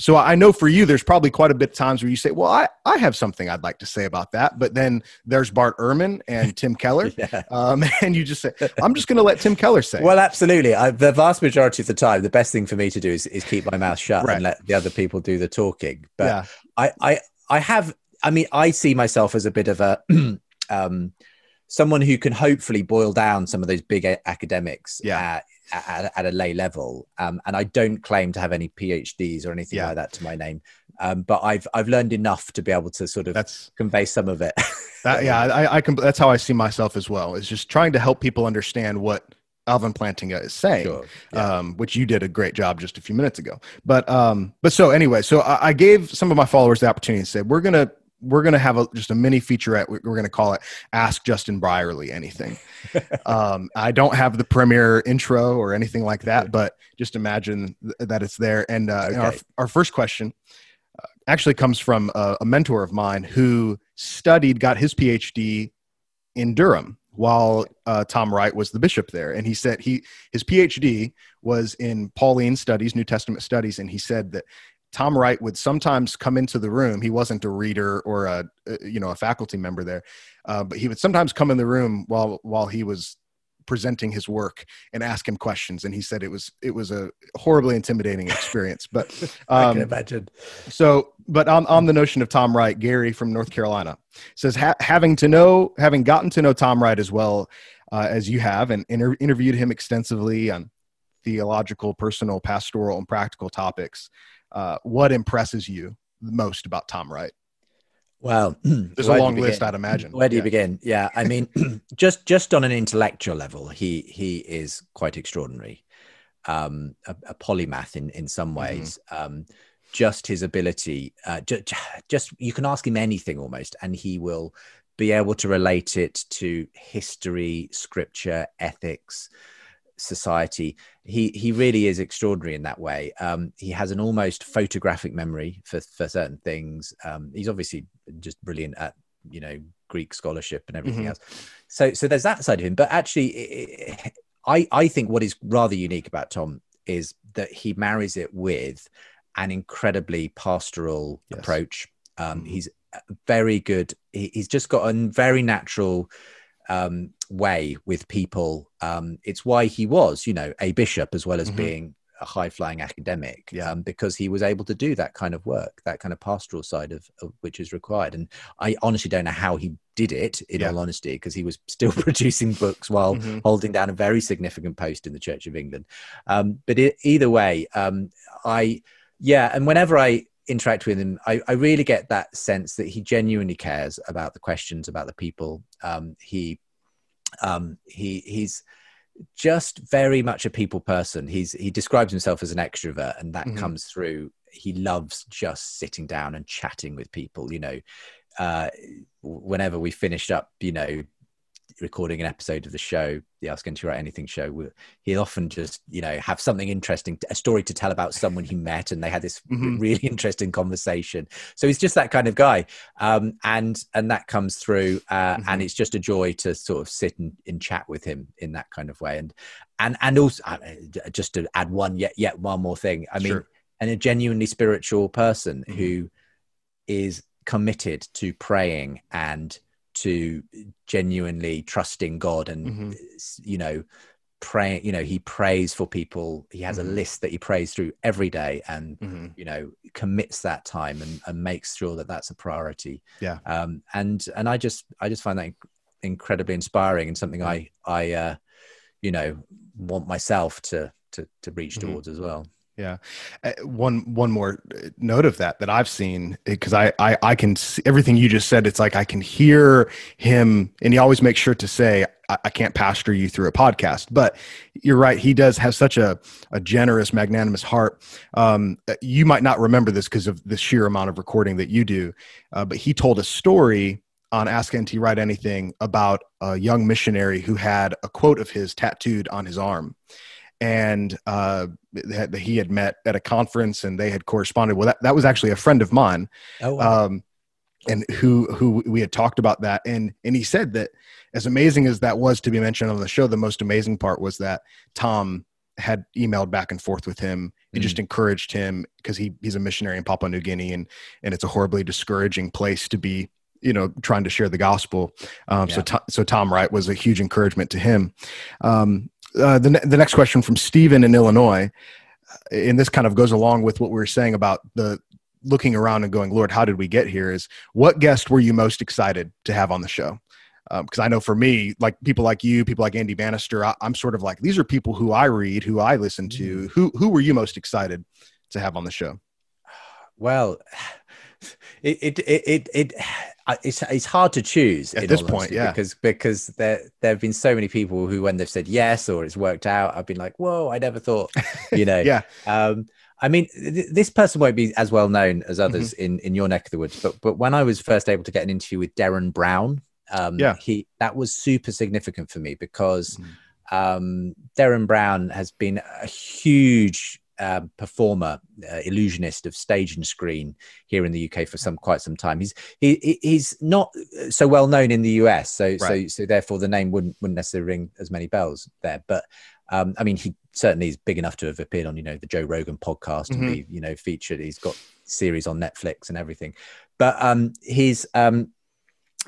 So I know for you, there's probably quite a bit of times where you say, well, I, I have something I'd like to say about that. But then there's Bart Ehrman and Tim Keller. yeah. um, and you just say, I'm just going to let Tim Keller say. Well, absolutely. I, the vast majority of the time, the best thing for me to do is, is keep my mouth shut right. and let the other people do the talking. But yeah. I, I, I have, I mean, I see myself as a bit of a, um, someone who can hopefully boil down some of those big a- academics yeah. uh, at, at a lay level. Um, and I don't claim to have any PhDs or anything yeah. like that to my name. Um, but I've, I've learned enough to be able to sort of that's, convey some of it. that, yeah, I, I can, that's how I see myself as well, is just trying to help people understand what Alvin Plantinga is saying, sure. yeah. um, which you did a great job just a few minutes ago. But, um, but so anyway, so I, I gave some of my followers the opportunity to say, we're going to, we're going to have a, just a mini featurette. We're going to call it Ask Justin Brierley Anything. um, I don't have the premiere intro or anything like that, but just imagine th- that it's there. And, uh, okay. and our, our first question uh, actually comes from a, a mentor of mine who studied, got his PhD in Durham while uh, Tom Wright was the bishop there. And he said he, his PhD was in Pauline studies, New Testament studies. And he said that Tom Wright would sometimes come into the room. He wasn't a reader or a, you know, a faculty member there, uh, but he would sometimes come in the room while while he was presenting his work and ask him questions. And he said it was it was a horribly intimidating experience. But um, I can imagine. So, but on on the notion of Tom Wright, Gary from North Carolina says, having to know, having gotten to know Tom Wright as well, uh, as you have, and inter- interviewed him extensively on theological, personal, pastoral, and practical topics. Uh, what impresses you most about Tom Wright? Well, there's a long list, I'd imagine. Where do you begin? Yeah, I mean, just just on an intellectual level, he he is quite extraordinary, um, a, a polymath in in some ways. Mm-hmm. Um, just his ability, uh, just, just you can ask him anything almost, and he will be able to relate it to history, scripture, ethics, society. He he really is extraordinary in that way. Um, he has an almost photographic memory for for certain things. Um, he's obviously just brilliant at, you know, Greek scholarship and everything mm-hmm. else. So so there's that side of him. But actually, it, I I think what is rather unique about Tom is that he marries it with an incredibly pastoral yes. approach. Um, mm-hmm. He's very good. He, he's just got a very natural um way with people. Um it's why he was, you know, a bishop as well as mm-hmm. being a high-flying academic, yeah. um, because he was able to do that kind of work, that kind of pastoral side of, of which is required. And I honestly don't know how he did it, in yeah. all honesty, because he was still producing books while mm-hmm. holding down a very significant post in the Church of England. Um but it, either way, um I yeah and whenever I interact with him, I, I really get that sense that he genuinely cares about the questions, about the people. Um, he, um, he, he's just very much a people person. He's, he describes himself as an extrovert, and that mm-hmm. comes through. He loves just sitting down and chatting with people, you know, uh, whenever we finished up, you know, recording an episode of the show, the Ask N T Wright Anything show, he'll often just, you know, have something interesting, a story to tell about someone he met, and they had this mm-hmm. really interesting conversation. So he's just that kind of guy, um, and and that comes through, uh, mm-hmm. and it's just a joy to sort of sit and, and chat with him in that kind of way. And and and also, uh, just to add one yet yet one more thing, I mean, sure. and a genuinely spiritual person mm-hmm. who is committed to praying and to genuinely trusting God and, mm-hmm. you know, praying, you know, he prays for people. He has mm-hmm. a list that he prays through every day and, mm-hmm. you know, commits that time and, and makes sure that that's a priority. Yeah. Um, and, and I just, I just find that incredibly inspiring and something I, I, uh, you know, want myself to, to, to reach mm-hmm. towards as well. Yeah. Uh, one, one more note of that, that I've seen, because I, I, I can see everything you just said. It's like, I can hear him, and he always makes sure to say, I, I can't pastor you through a podcast, but you're right. He does have such a, a generous, magnanimous heart. Um, you might not remember this because of the sheer amount of recording that you do, uh, but he told a story on Ask N T Wright Anything about a young missionary who had a quote of his tattooed on his arm. And uh, he had met at a conference, and they had corresponded. Well, that, that was actually a friend of mine, oh, wow. um, and who who we had talked about that. And and he said that, as amazing as that was to be mentioned on the show, the most amazing part was that Tom had emailed back and forth with him. He mm-hmm. just encouraged him, because he he's a missionary in Papua New Guinea, and and it's a horribly discouraging place to be, you know, trying to share the gospel. Um, yeah. So to, so Tom Wright was a huge encouragement to him. Um, Uh, the, the next question from Stephen in Illinois, and this kind of goes along with what we were saying about the looking around and going, Lord, how did we get here? Is what guest were you most excited to have on the show? Because um, I know for me, like people like you, people like Andy Bannister, I, I'm sort of like, these are people who I read, who I listen to. Who who were you most excited to have on the show? Well, it it it it it's it's hard to choose at this point, yeah, because because there there have been so many people who, when they've said yes or it's worked out, I've been like, whoa, I never thought, you know. yeah. Um, I mean, th- this person won't be as well known as others mm-hmm. in in your neck of the woods, but but when I was first able to get an interview with Derren Brown, um, yeah, he that was super significant for me, because mm-hmm. um, Derren Brown has been a huge Uh, performer, uh, illusionist of stage and screen here in the U K for some quite some time. He's he, he's not so well known in the U S, so right. so so therefore the name wouldn't wouldn't necessarily ring as many bells there. But um, I mean, he certainly is big enough to have appeared on, you know, the Joe Rogan podcast mm-hmm. and be, you know, featured. He's got series on Netflix and everything. But um, he's um,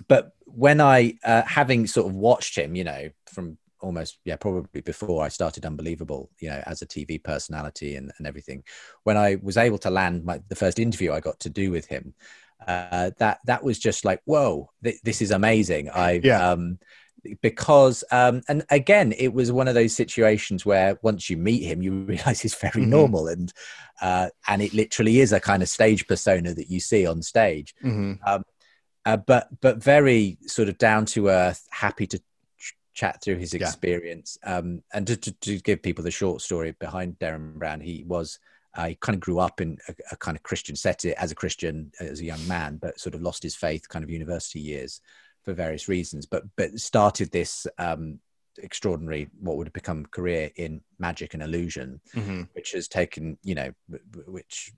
but when I uh, having sort of watched him, you know, from almost, yeah, probably before I started Unbelievable, you know, as a T V personality and, and everything, when I was able to land my, the first interview I got to do with him, uh, that, that was just like, whoa, th- this is amazing. I, yeah. um, because, um, and again, it was one of those situations where once you meet him, you realize he's very mm-hmm. normal, and uh, and it literally is a kind of stage persona that you see on stage. Mm-hmm. Um, uh, but but very sort of down to earth, happy to ch- chat through his experience. Yeah. Um, and to, to, to give people the short story behind Derren Brown, he was uh, he kind of grew up in a, a kind of Christian setting as a Christian as a young man, but sort of lost his faith, kind of university years, for various reasons, but but started this um, extraordinary, what would have become career in magic and illusion, mm-hmm. which has taken, you know, which,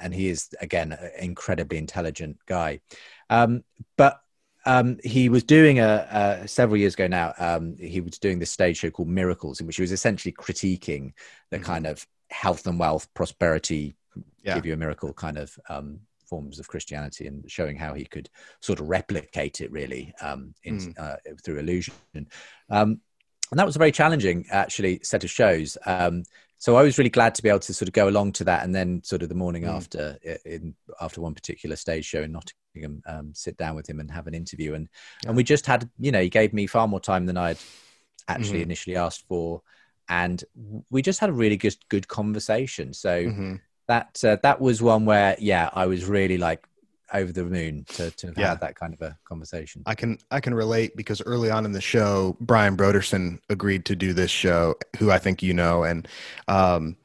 and he is, again, an incredibly intelligent guy. Um, but um, he was doing, a, a several years ago now, um, he was doing this stage show called Miracles, in which he was essentially critiquing the mm-hmm. kind of health and wealth, prosperity, yeah. give you a miracle kind of um forms of Christianity, and showing how he could sort of replicate it really um, in, mm. uh, through illusion. Um, and that was a very challenging, actually, set of shows. Um, so I was really glad to be able to sort of go along to that. And then sort of the morning mm. after, in, after one particular stage show in Nottingham, um, sit down with him and have an interview. And, yeah. and we just had, you know, he gave me far more time than I'd actually mm. initially asked for. And we just had a really good, good conversation. So, mm-hmm. That uh, that was one where, yeah, I was really like over the moon to, to have yeah. that kind of a conversation. I can I can relate, because early on in the show, Brian Broderson agreed to do this show, who I think you know, and um,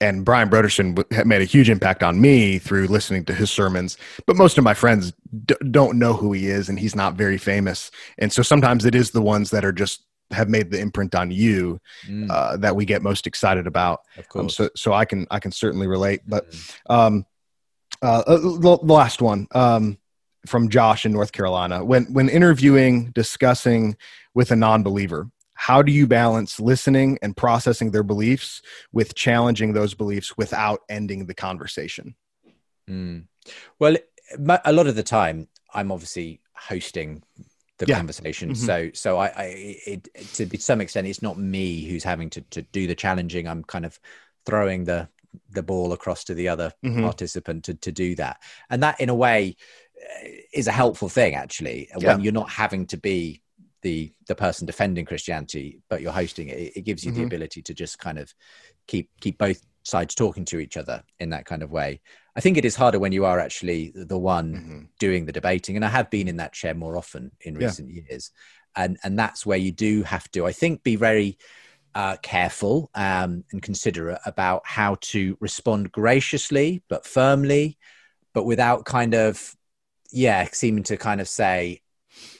and Brian Broderson w- made a huge impact on me through listening to his sermons. But most of my friends d- don't know who he is, and he's not very famous. And so sometimes it is the ones that are just have made the imprint on you mm. uh, that we get most excited about. Of course. Um, so, so I can, I can certainly relate, but um, uh, the last one um, from Josh in North Carolina, when, when interviewing, discussing with a non-believer, how do you balance listening and processing their beliefs with challenging those beliefs without ending the conversation? Mm. Well, a lot of the time I'm obviously hosting the yeah. conversation. Mm-hmm. So, so I, I it, to some extent, it's not me who's having to, to do the challenging. I'm kind of throwing the, the ball across to the other mm-hmm. participant to, to do that. And that in a way is a helpful thing, actually, yeah. when you're not having to be the, the person defending Christianity, but you're hosting it. It gives you mm-hmm. the ability to just kind of keep, keep both sides talking to each other in that kind of way. I think it is harder when you are actually the one mm-hmm. doing the debating, and I have been in that chair more often in recent yeah. years, and and that's where you do have to, I think, be very uh, careful um, and considerate about how to respond graciously but firmly, but without kind of yeah seeming to kind of say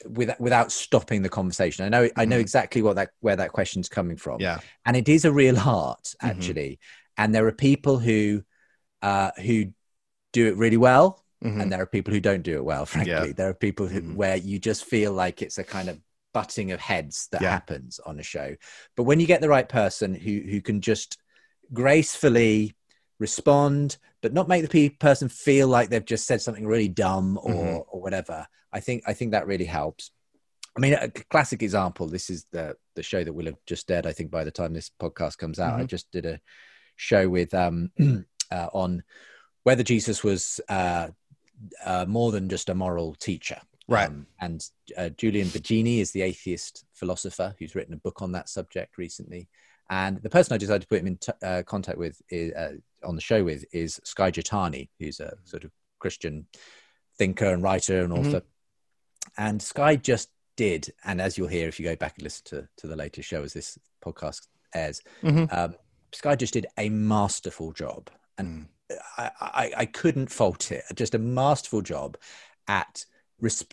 without without stopping the conversation. I know mm-hmm. I know exactly what that where that question's coming from, yeah, and it is a real art, actually. Mm-hmm. And there are people who uh, who do it really well, mm-hmm. and there are people who don't do it well, frankly. Yeah. There are people who, mm-hmm. where you just feel like it's a kind of butting of heads that yeah. happens on a show. But when you get the right person who who can just gracefully respond, but not make the pe- person feel like they've just said something really dumb or, mm-hmm. or whatever, I think I think that really helps. I mean, a classic example, this is the, the show that will have just aired, I think, by the time this podcast comes out. Mm-hmm. I just did a show with um uh, on whether Jesus was uh, uh more than just a moral teacher, right? Um, and uh, Julian Bagini is the atheist philosopher who's written a book on that subject recently, and the person I decided to put him in t- uh, contact with is, uh, on the show with is Sky Jatani, who's a sort of Christian thinker and writer and author. Mm-hmm. And Sky just did, and as you'll hear if you go back and listen to to the latest show as this podcast airs, mm-hmm. um Sky just did a masterful job, and mm. I, I, I couldn't fault it. Just a masterful job at res-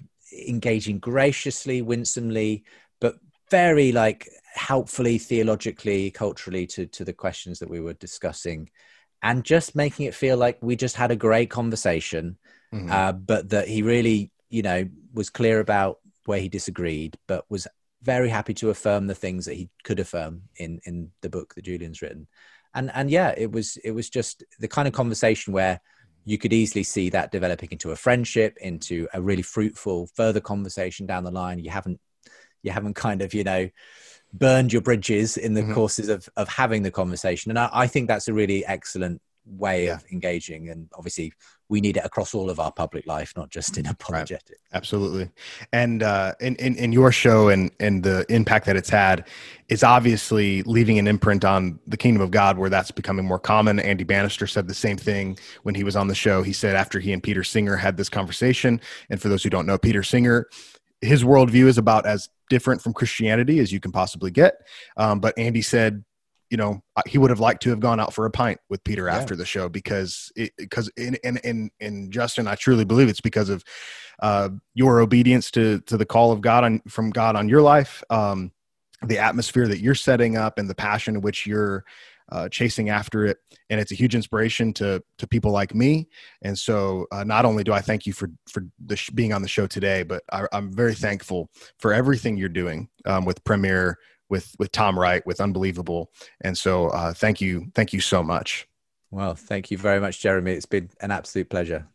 engaging graciously, winsomely, but very like helpfully, theologically, culturally to, to the questions that we were discussing, and just making it feel like we just had a great conversation, mm-hmm. uh, but that he really, you know, was clear about where he disagreed, but was very happy to affirm the things that he could affirm in, in the book that Julian's written. And, and yeah, it was, it was just the kind of conversation where you could easily see that developing into a friendship, into a really fruitful further conversation down the line. You haven't, you haven't kind of, you know, burned your bridges in the mm-hmm. courses of, of having the conversation. And I, I think that's a really excellent way yeah. of engaging. And obviously we need it across all of our public life, not just in apologetics. Right. Absolutely. And uh, in, in, in your show and, and the impact that it's had is obviously leaving an imprint on the kingdom of God, where that's becoming more common. Andy Bannister said the same thing when he was on the show. He said after he and Peter Singer had this conversation, and for those who don't know, Peter Singer, his worldview is about as different from Christianity as you can possibly get. Um, but Andy said, you know, he would have liked to have gone out for a pint with Peter yeah. after the show, because it, because in, in, in, in Justin, I truly believe it's because of uh, your obedience to, to the call of God on, from God on your life, um, the atmosphere that you're setting up and the passion in which you're uh, chasing after it. And it's a huge inspiration to, to people like me. And so uh, not only do I thank you for, for the sh- being on the show today, but I, I'm very thankful for everything you're doing um, with Premier, with, with Tom Wright, with Unbelievable. And so uh, thank you. Thank you so much. Well, thank you very much, Jeremy. It's been an absolute pleasure.